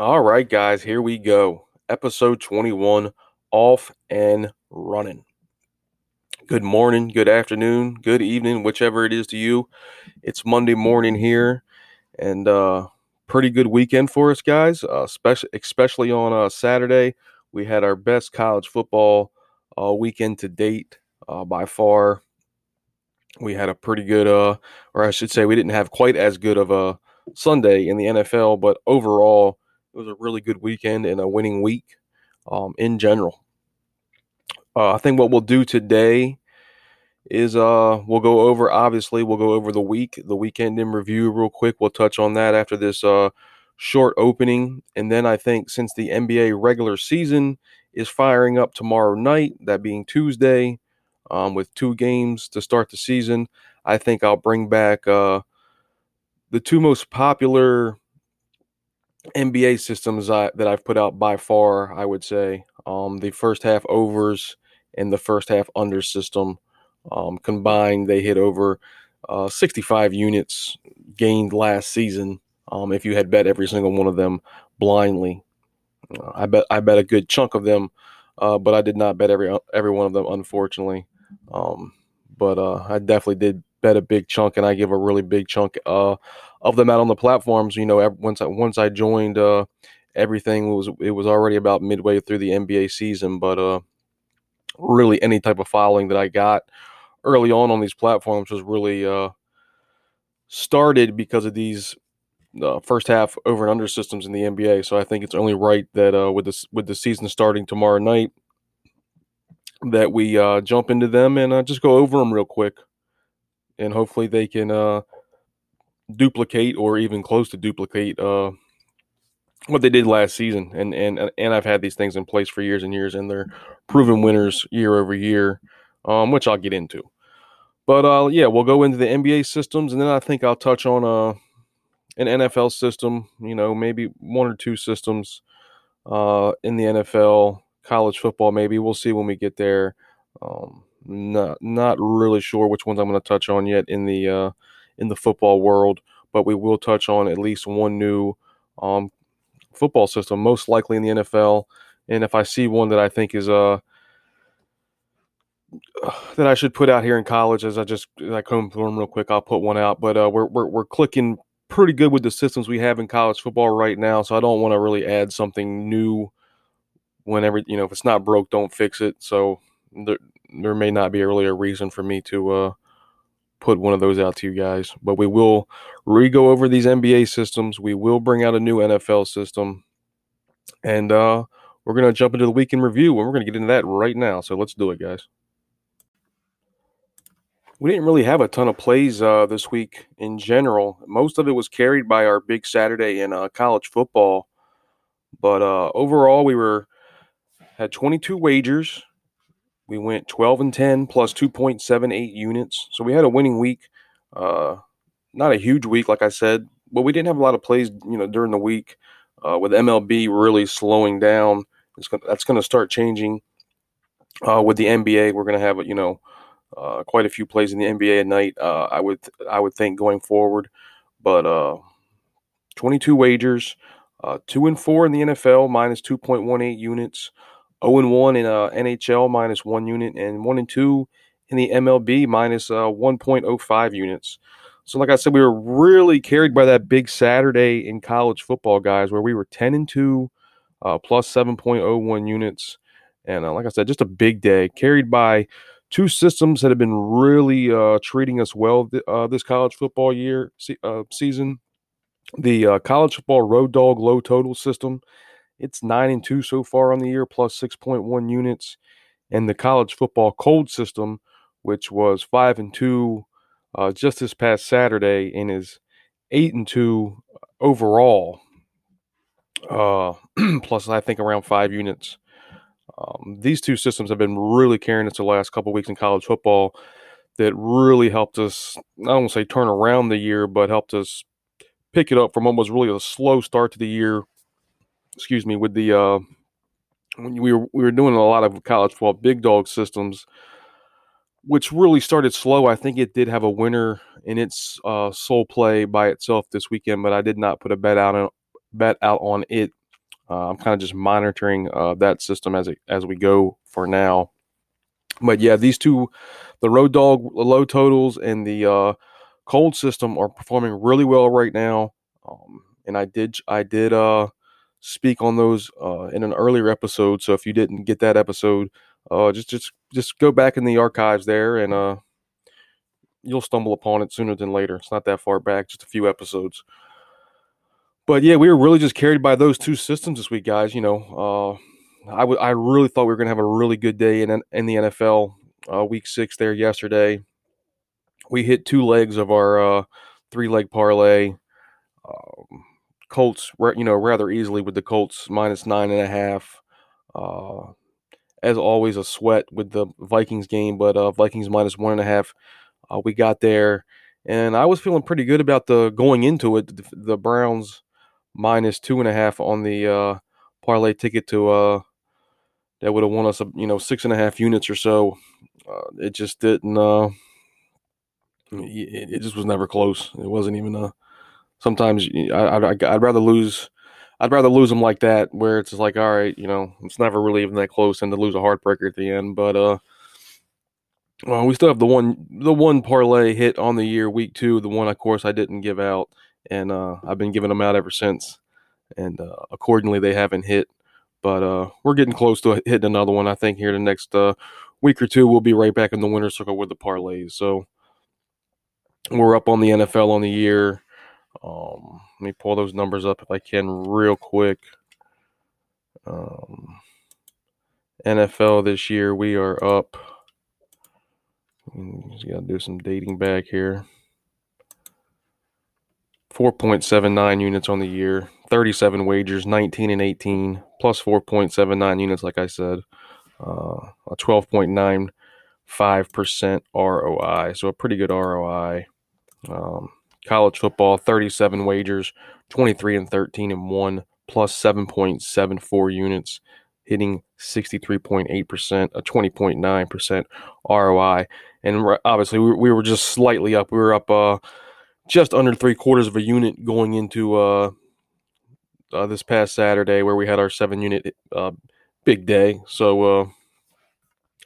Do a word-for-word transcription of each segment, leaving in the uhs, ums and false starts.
All right, guys, here we go. Episode twenty-one, off and running. Good morning, good afternoon, good evening, whichever it is to you. It's Monday morning here, and uh, pretty good weekend for us, guys, uh, spe- especially on uh, Saturday. We had our best college football uh, weekend to date uh, by far. We had a pretty good, uh, or I should say we didn't have quite as good of a Sunday in the N F L, but overall, it was a really good weekend and a winning week um, in general. Uh, I think what we'll do today is uh, we'll go over, obviously, we'll go over the week, the weekend in review real quick. We'll touch on that after this uh, short opening. And then I think since the N B A regular season is firing up tomorrow night, that being Tuesday, um, with two games to start the season, I think I'll bring back uh, the two most popular N B A systems I, that I've put out by far, I would say, um, the first half overs and the first half under system um, combined. They hit over uh, sixty-five units gained last season. Um, if you had bet every single one of them blindly, uh, I bet I bet a good chunk of them, uh, but I did not bet every every one of them, unfortunately. Um, but uh, I definitely did bet a big chunk, and I give a really big chunk uh, of them out on the platforms. You know, once I, once I joined, uh, everything was, it was already about midway through the N B A season, but uh, really any type of following that I got early on on these platforms was really uh, started because of these uh, first half over and under systems in the N B A. So I think it's only right that uh, with this, with the season starting tomorrow night, that we uh, jump into them and uh, just go over them real quick. And hopefully they can uh, duplicate or even close to duplicate uh, what they did last season. And and and I've had these things in place for years and years, and they're proven winners year over year, um, which I'll get into. But, uh, yeah, we'll go into the N B A systems, and then I think I'll touch on uh, an N F L system, you know, maybe one or two systems uh, in the N F L, college football maybe. We'll see when we get there. Um Not not really sure which ones I'm going to touch on yet in the uh, in the football world, but we will touch on at least one new um, football system, most likely in the N F L. And if I see one that I think is uh, that I should put out here in college, as I just as I comb through them real quick, I'll put one out. But uh, we're, we're we're clicking pretty good with the systems we have in college football right now, so I don't want to really add something new. Whenever, you know, if it's not broke, don't fix it. So there, there may not be really a reason for me to uh, put one of those out to you guys, but we will re-go over these N B A systems. We will bring out a new N F L system, and uh, we're going to jump into the week in review, and we're going to get into that right now. So let's do it, guys. We didn't really have a ton of plays uh, this week in general. Most of it was carried by our big Saturday in uh, college football, but uh, overall we were had twenty-two wagers. We went twelve and ten plus two point seven eight units. So we had a winning week. Uh, not a huge week, like I said, but we didn't have a lot of plays, you know, during the week uh, with M L B really slowing down. It's gonna, that's going to start changing uh, with the N B A. We're going to have, you know, uh, quite a few plays in the N B A at night. Uh, I would, I would think going forward, but uh, twenty-two wagers, uh, two and four in the N F L minus two point one eight units. oh and one in uh, N H L, minus one unit, and one and two in the M L B, minus uh, one point oh five units. So, like I said, we were really carried by that big Saturday in college football, guys, where we were ten and two, uh, plus seven point oh one units. And uh, like I said, just a big day, carried by two systems that have been really uh, treating us well th- uh, this college football year se- uh, season. The uh, college football road dog low total system. It's nine and two so far on the year, plus six point one units. And the college football cold system, which was five and two uh, just this past Saturday and is eight and two overall, uh, plus I think around five units. Um, these two systems have been really carrying us the last couple weeks in college football that really helped us, I don't want to say turn around the year, but helped us pick it up from what was really a slow start to the year. Excuse me, with the uh, when we were we were doing a lot of college football big dog systems, which really started slow. I think it did have a winner in its uh, sole play by itself this weekend, but I did not put a bet out on, bet out on it Uh, I'm kind of just monitoring uh, that system as it, as we go for now. But yeah, these two, the road dog low totals and the uh, cold system are performing really well right now. Um, and I did I did uh, speak on those uh, in an earlier episode. So if you didn't get that episode, uh, just just just go back in the archives there, and uh, you'll stumble upon it sooner than later. It's not that far back, just a few episodes. But yeah, we were really just carried by those two systems this week, guys. You know, uh, I, w- I really thought we were going to have a really good day in in the N F L uh, week six there yesterday. We hit two legs of our uh, three-leg parlay. Um, Colts, you know, rather easily with the Colts minus nine and a half. Uh, as always, a sweat with the Vikings game, but uh, Vikings minus one and a half. Uh, we got there, and I was feeling pretty good about the going into it. The, the Browns minus two and a half on the uh, parlay ticket to uh, that would have won us, a, you know, six and a half units or so. Uh, it just didn't. Uh, it, it just was never close. It wasn't even a. Sometimes I, I, I'd rather lose. I'd rather lose them like that, where it's just like, all right, you know, it's never really even that close, and to lose a heartbreaker at the end. But uh, well, we still have the one, the one parlay hit on the year, week two. The one, of course, I didn't give out, and uh, I've been giving them out ever since. And uh, accordingly, they haven't hit. But uh, we're getting close to hitting another one. I think here the next uh, week or two, we'll be right back in the winner's circle with the parlays. So we're up on the N F L on the year. Um, let me pull those numbers up if I can real quick. Um, N F L this year, we are up. Just got to do some dating back here. four point seven nine units on the year, thirty-seven wagers, nineteen and eighteen, plus four point seven nine units, like I said, uh, a twelve point nine five percent R O I, so a pretty good R O I. Um, College football, thirty-seven wagers, twenty-three and thirteen and one, plus seven point seven four units, hitting sixty-three point eight percent, a twenty point nine percent R O I. And obviously, we, we were just slightly up. We were up uh, just under three quarters of a unit going into uh, uh, this past Saturday, where we had our seven-unit uh, big day. So, uh,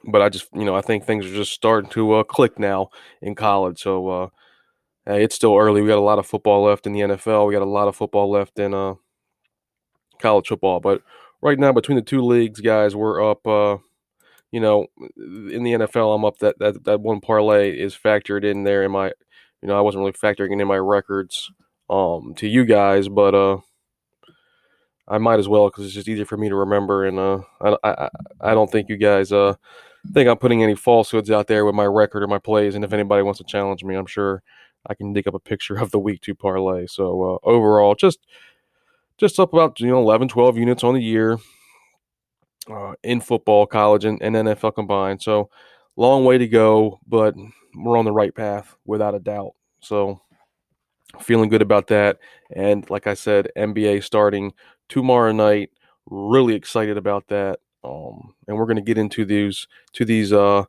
but I just, you know, I think things are just starting to uh, click now in college. So, uh, hey, it's still early. We got a lot of football left in the N F L. We got a lot of football left in uh, college football. But right now, between the two leagues, guys, we're up, uh, you know, in the N F L, I'm up. That, that that one parlay is factored in there in my, you know, I wasn't really factoring in my records um, to you guys, but uh, I might as well, because it's just easier for me to remember. And uh, I, I, I don't think you guys uh, think I'm putting any falsehoods out there with my record or my plays. And if anybody wants to challenge me, I'm sure I can dig up a picture of the week two parlay. So uh, overall, just just up about, you know, eleven, twelve units on the year uh, in football, college, and, and N F L combined. So long way to go, but we're on the right path without a doubt. So feeling good about that. And like I said, N B A starting tomorrow night. Really excited about that. Um, and we're going to get into these to these uh,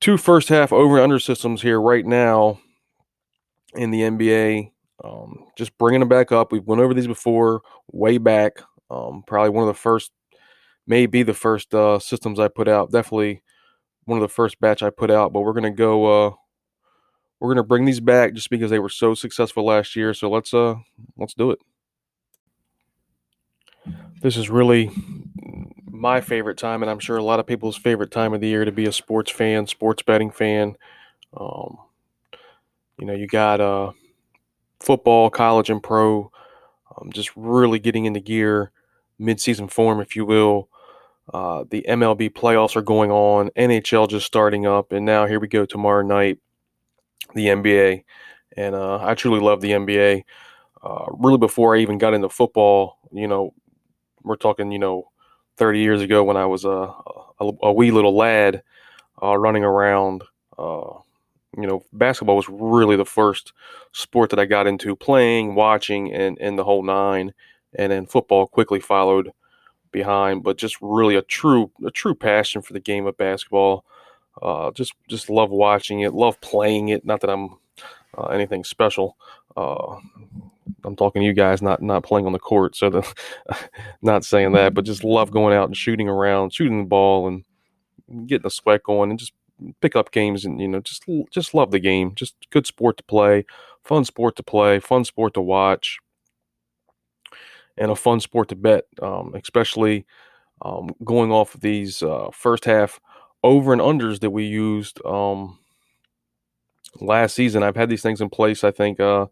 two first half over and under systems here right now in the N B A, um, just bringing them back up. We've went over these before, way back. Um, probably one of the first, maybe the first uh, systems I put out. Definitely one of the first batch I put out. But we're gonna go. Uh, we're gonna bring these back just because they were so successful last year. So let's uh, let's do it. This is really my favorite time, and I'm sure a lot of people's favorite time of the year to be a sports fan, sports betting fan. Um, you know, you got uh. football, college, and pro, um, just really getting into gear, mid-season form, if you will. Uh, the M L B playoffs are going on, N H L just starting up, and now here we go tomorrow night, the N B A. And uh, I truly love the N B A. Uh, really, before I even got into football, you know, we're talking, you know, thirty years ago when I was a, a, a wee little lad uh, running around. Uh, You know, basketball was really the first sport that I got into playing, watching, and, and the whole nine. And then football quickly followed behind, but just really a true a true passion for the game of basketball. Uh, just just love watching it, love playing it. Not that I'm uh, anything special. Uh, I'm talking to you guys, not not playing on the court, so the, not saying that, but just love going out and shooting around, shooting the ball and getting the sweat going and just pick up games and, you know, just just love the game. Just good sport to play, fun sport to play, fun sport to watch, and a fun sport to bet, um, especially um, going off of these uh, first half over and unders that we used um, last season. I've had these things in place, I think, uh,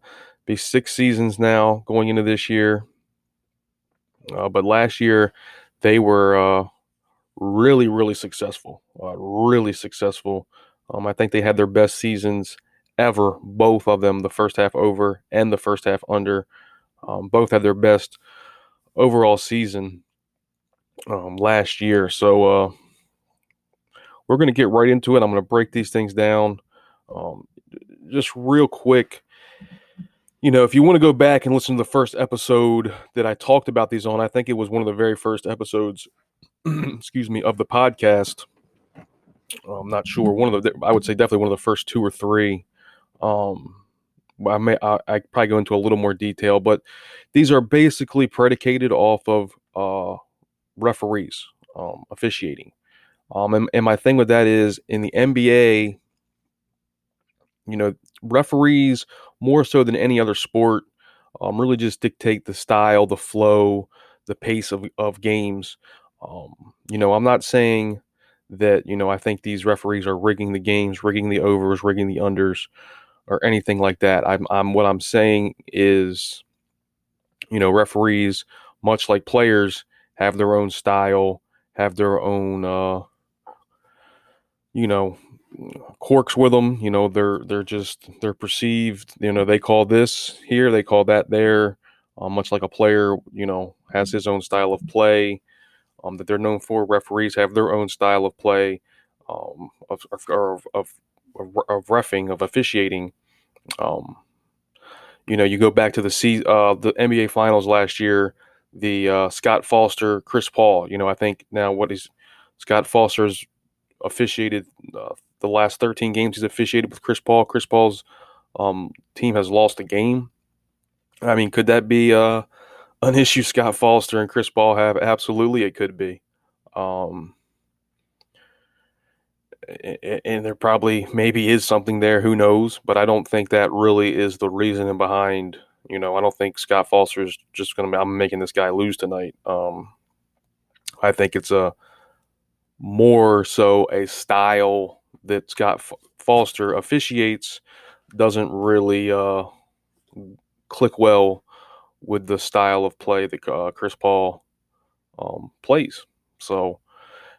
be six seasons now going into this year. Uh, but last year they were uh, really, really successful, uh, really successful. Um, I think they had their best seasons ever, both of them, the first half over and the first half under. Um, both had their best overall season um, last year. So uh, we're going to get right into it. I'm going to break these things down um, just real quick. You know, if you want to go back and listen to the first episode that I talked about these on, I think it was one of the very first episodes, excuse me, of the podcast. I'm not sure. One of the, I would say definitely one of the first two or three. Um, I may, I, I probably go into a little more detail, but these are basically predicated off of uh, referees um, officiating. Um, and, and my thing with that is in the N B A, you know, referees more so than any other sport um, really just dictate the style, the flow, the pace of, of games. Um, you know, I'm not saying that, you know, I think these referees are rigging the games, rigging the overs, rigging the unders, or anything like that. I'm, I'm, what I'm saying is, you know, referees, much like players, have their own style, have their own, uh, you know, quirks with them. You know, they're, they're just, they're perceived, you know, they call this here, they call that there. Um, much like a player, you know, has his own style of play, um, that they're known for. Referees have their own style of play, um, of, of, of, of of reffing, of officiating. Um, you know, you go back to the C, uh, the N B A Finals last year, the uh, Scott Foster, Chris Paul. You know, I think now what is Scott Foster's officiated uh, the last thirteen games he's officiated with Chris Paul. Chris Paul's um, team has lost a game. I mean, could that be uh, an issue Scott Foster and Chris Paul have? Absolutely, it could be. Um, and there probably maybe is something there, who knows, but I don't think that really is the reasoning behind, you know, I don't think Scott Foster is just going to, I'm making this guy lose tonight. Um, I think it's a more so a style that Scott F- Foster officiates doesn't really uh, click well with the style of play that uh, Chris Paul um, plays. So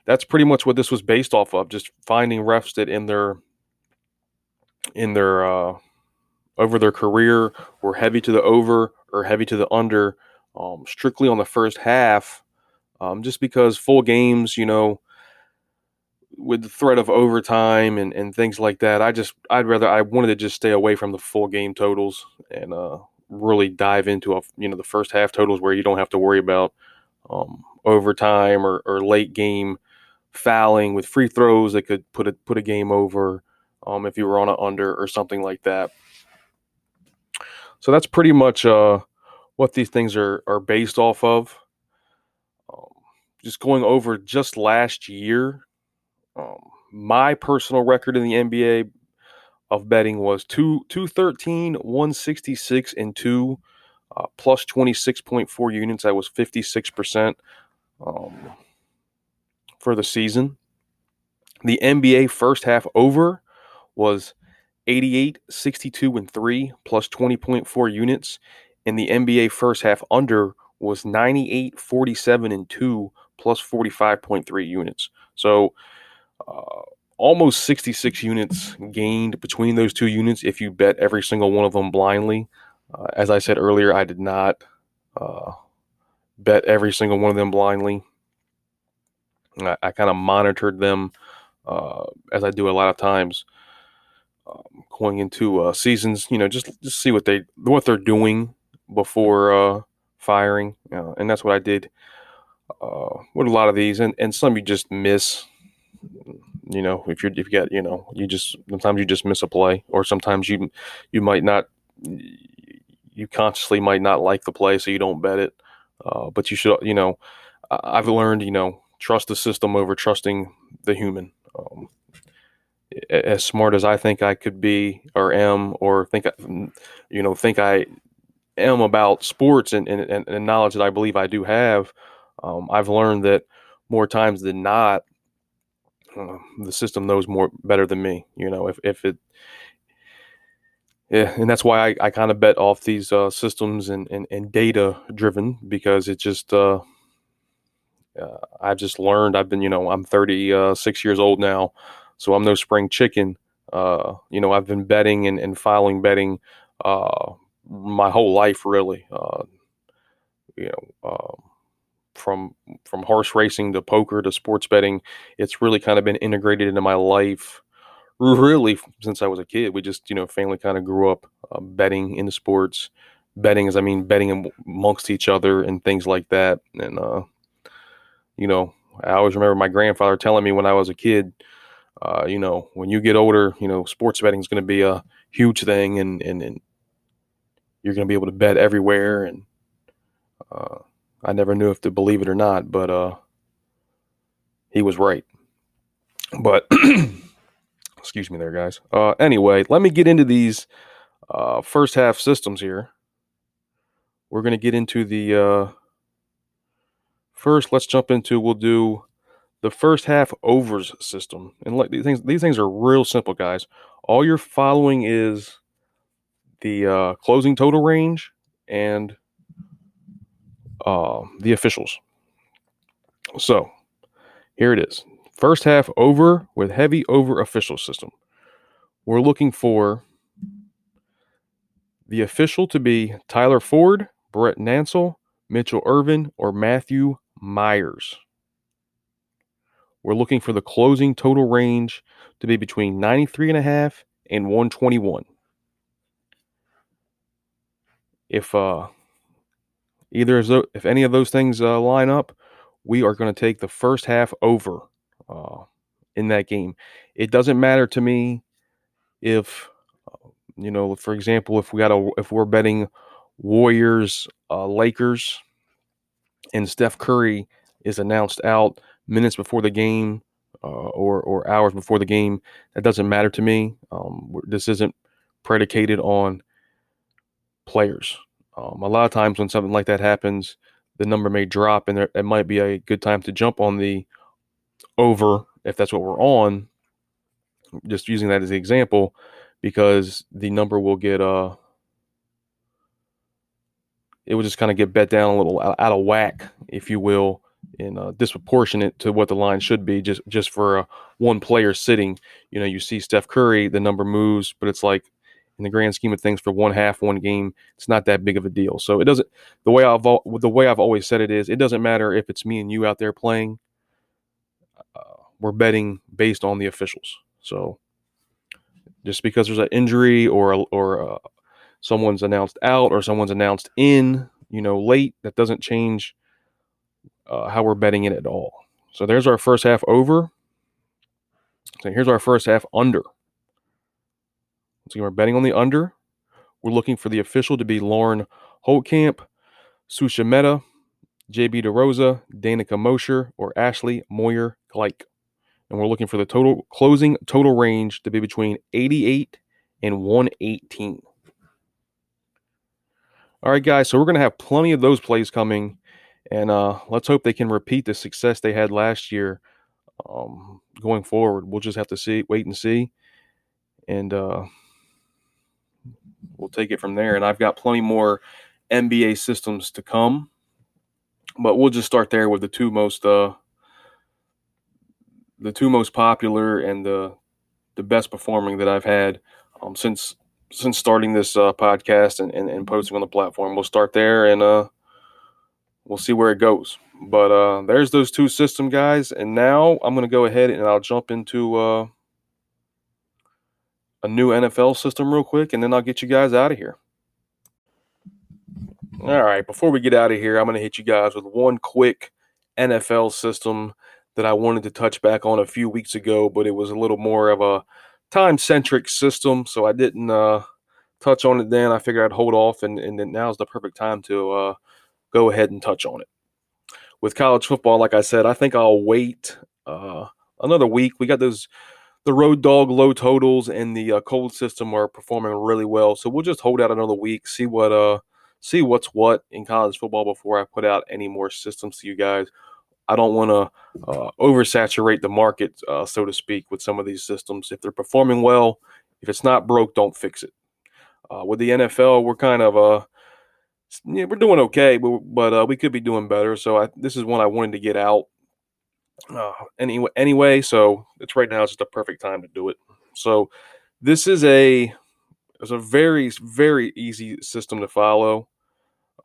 that's pretty much what this was based off of, just finding refs that in their in their uh, over their career were heavy to the over or heavy to the under, um, strictly on the first half, um, just because full games, you know, with the threat of overtime and, and things like that, I just I'd rather I wanted to just stay away from the full game totals and uh, really dive into a, you know, the first half totals where you don't have to worry about um, overtime or, or late game fouling with free throws that could put a, put a game over um, if you were on an under or something like that. So that's pretty much uh, what these things are, are based off of. Um, just going over just last year, um, my personal record in the N B A of betting was two thirteen, one sixty-six, and two, uh, plus twenty-six point four units. I was fifty-six percent. Um, for the season. The N B A first half over was eighty-eight, sixty-two, and three, plus twenty point four units. And the N B A first half under was ninety-eight, forty-seven, and two, plus forty-five point three units. So uh, almost sixty-six units gained between those two units if you bet every single one of them blindly. Uh, as I said earlier, I did not uh, bet every single one of them blindly. I, I kind of monitored them uh, as I do a lot of times um, going into uh, seasons, you know, just, just see what they, what they're doing before uh, firing. You know, and that's what I did uh, with a lot of these. And, and some you just miss, you know, if you're, if you got, you know, you just, sometimes you just miss a play, or sometimes you, you might not, you consciously might not like the play, so you don't bet it. Uh, but you should, you know, I've learned, you know, trust the system over trusting the human. Um, as smart as I think I could be or am, or think, you know, think I am about sports and, and, and knowledge that I believe I do have, um, I've learned that more times than not, uh, the system knows more better than me, you know, if, if it, yeah, and that's why I, I kind of bet off these uh, systems and, and, and data driven, because it just, uh, uh, I've just learned. I've been, you know, I'm thirty-six years old now, so I'm no spring chicken. Uh, you know, I've been betting and, and filing betting uh, my whole life, really. Uh, you know, uh, from from horse racing to poker to sports betting, it's really kind of been integrated into my life. Really, since I was a kid, we just, you know, family kind of grew up uh, betting into sports. Betting is, I mean, betting amongst each other and things like that. And, uh, you know, I always remember my grandfather telling me when I was a kid, uh, you know, when you get older, you know, sports betting is going to be a huge thing, and, and, and you're going to be able to bet everywhere. And uh, I never knew if to believe it or not, but uh, he was right. But... Excuse me there, guys. Uh, anyway, let me get into these uh, first half systems here. We're going to get into the uh, first. Let's jump into. We'll do the first half overs system, and like these things, these things are real simple, guys. All you're following is the uh, closing total range and uh, the officials. So here it is. First half over with heavy over official system. We're looking for the official to be Tyler Ford, Brett Nansel, Mitchell Irvin, or Matthew Myers. We're looking for the closing total range to be between ninety-three point five and one twenty-one. If uh, either of those, if any of those things uh, line up, we are going to take the first half over. Uh, in that game, it doesn't matter to me if, you know, for example, if we got a, if we're betting Warriors, uh, Lakers, and Steph Curry is announced out minutes before the game, uh, or or hours before the game. That doesn't matter to me. Um, this isn't predicated on players. Um, a lot of times when something like that happens, the number may drop, and there, it might be a good time to jump on the over if that's what we're on, just using that as the example, because the number will get uh it will just kind of get bet down a little out of whack, if you will, and uh disproportionate to what the line should be, just just for uh, one player sitting. You know, you see Steph Curry, the number moves, but it's like, in the grand scheme of things, for one half, one game, it's not that big of a deal. So it doesn't, the way I've the way I've always said it is, it doesn't matter if it's me and you out there playing. We're betting based on the officials. So just because there's an injury or a, or a, someone's announced out or someone's announced in, you know, late, that doesn't change uh, how we're betting it at all. So there's our first half over. So here's our first half under. So we're betting on the under. We're looking for the official to be Lauren Holtkamp, Susha Mehta, J B DeRosa, Danica Mosher, or Ashley Moyer-Gleick. And we're looking for the total closing total range to be between eighty-eight and one eighteen. All right, guys, so we're going to have plenty of those plays coming, and uh, let's hope they can repeat the success they had last year um, going forward. We'll just have to see, wait and see, and uh, we'll take it from there. And I've got plenty more N B A systems to come, but we'll just start there with the two most uh, – the two most popular and the the best performing that I've had um, since since starting this uh, podcast and, and, and posting on the platform. We'll start there, and uh, we'll see where it goes. But uh, there's those two system guys, and now I'm going to go ahead and I'll jump into uh, a new N F L system real quick, and then I'll get you guys out of here. All right, before we get out of here, I'm going to hit you guys with one quick N F L system that I wanted to touch back on a few weeks ago, but it was a little more of a time-centric system, so I didn't uh, touch on it then. I figured I'd hold off, and, and then now's the perfect time to uh, go ahead and touch on it. With college football, like I said, I think I'll wait uh, another week. We got those the road dog low totals and the uh, cold system are performing really well, so we'll just hold out another week, see what uh see what's what in college football before I put out any more systems to you guys. I don't want to uh, oversaturate the market, uh, so to speak, with some of these systems. If they're performing well, if it's not broke, don't fix it. Uh, with the N F L, we're kind of uh, yeah, we're doing okay, but, but uh, we could be doing better. So I, this is one I wanted to get out uh, anyway. Anyway, so it's right now. It's just the perfect time to do it. So this is a it's a very very easy system to follow.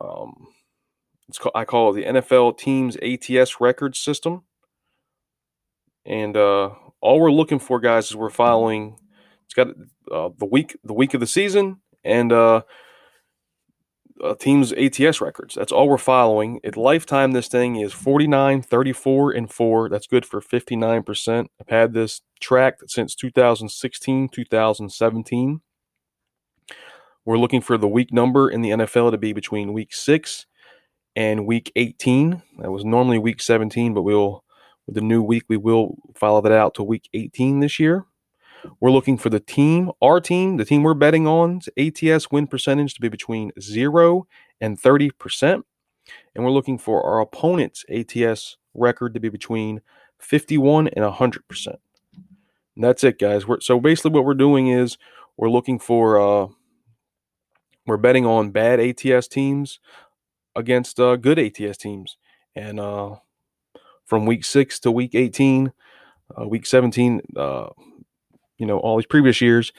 Um, it's called, I call it the N F L Teams A T S Record System, and uh, all we're looking for, guys, is we're following. It's got uh, the week, the week of the season, and uh, uh, teams' A T S records. That's all we're following. At lifetime, this thing is forty-nine, thirty-four, and four. That's good for fifty-nine percent. I've had this tracked since two thousand sixteen, two thousand seventeen. We're looking for the week number in the N F L to be between week six and week eighteen. That was normally week seventeen, but we'll with the new week we will follow that out to week eighteen this year. We're looking for the team, our team, the team we're betting on's A T S win percentage to be between zero and thirty percent. And we're looking for our opponent's A T S record to be between fifty-one and one hundred percent. And that's it, guys. We're, so basically what we're doing is we're looking for, uh, we're betting on bad A T S teams against uh, good A T S teams. And uh, from week six to week eighteen, uh, week seventeen, uh, you know, all these previous years,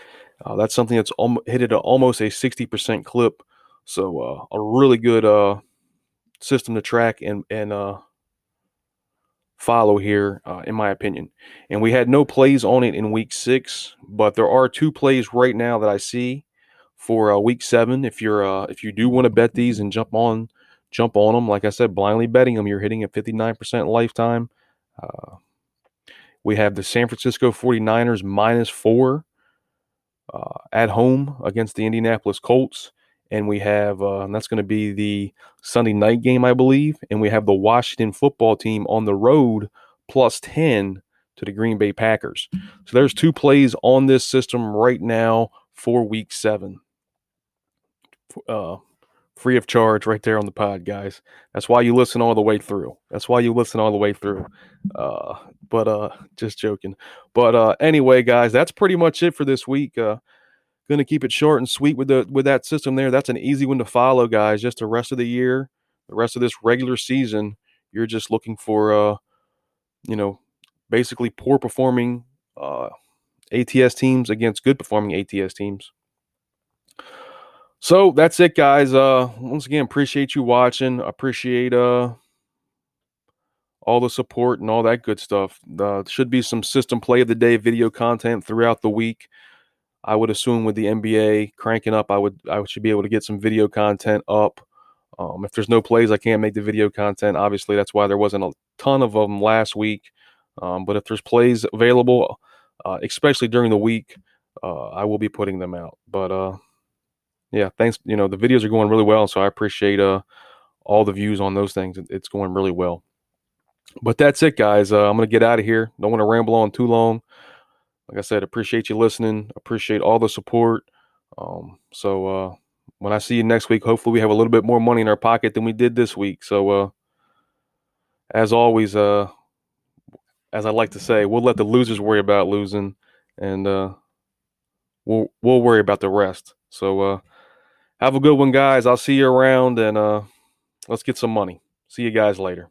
uh, that's something that's al- hit at a, almost a sixty percent clip. So uh, a really good uh, system to track and, and uh, follow here, uh, in my opinion. And we had no plays on it in week six, but there are two plays right now that I see for uh, week seven. If you're uh, if you do want to bet these and jump on, jump on them, like I said, blindly betting them, you're hitting a fifty-nine percent lifetime. Uh, We have the San Francisco forty-niners minus four uh, at home against the Indianapolis Colts. And we have, uh, and that's going to be the Sunday night game, I believe. And we have the Washington football team on the road plus ten to the Green Bay Packers. So there's two plays on this system right now for week seven. Uh, free of charge right there on the pod, guys. That's why you listen all the way through. That's why you listen all the way through. Uh, but uh, just joking. But uh, anyway, guys, that's pretty much it for this week. Uh, going to keep it short and sweet with the with that system there. That's an easy one to follow, guys. Just the rest of the year, the rest of this regular season, you're just looking for, uh, you know, basically poor performing uh, A T S teams against good performing A T S teams. So that's it, guys. Uh, once again, appreciate you watching. Appreciate uh, all the support and all that good stuff. Uh, should be some system play of the day video content throughout the week. I would assume with the N B A cranking up, I would I should be able to get some video content up. Um, if there's no plays, I can't make the video content. Obviously, that's why there wasn't a ton of them last week. Um, but if there's plays available, uh, especially during the week, uh, I will be putting them out. But uh yeah, thanks. You know, the videos are going really well, so I appreciate uh, all the views on those things. It's going really well. But that's it, guys. Uh, I'm going to get out of here. Don't want to ramble on too long. Like I said, appreciate you listening. Appreciate all the support. Um, so uh, when I see you next week, hopefully we have a little bit more money in our pocket than we did this week. So uh, as always, uh, as I like to say, we'll let the losers worry about losing, and uh, we'll we'll worry about the rest. So uh, have a good one, guys. I'll see you around, and uh, let's get some money. See you guys later.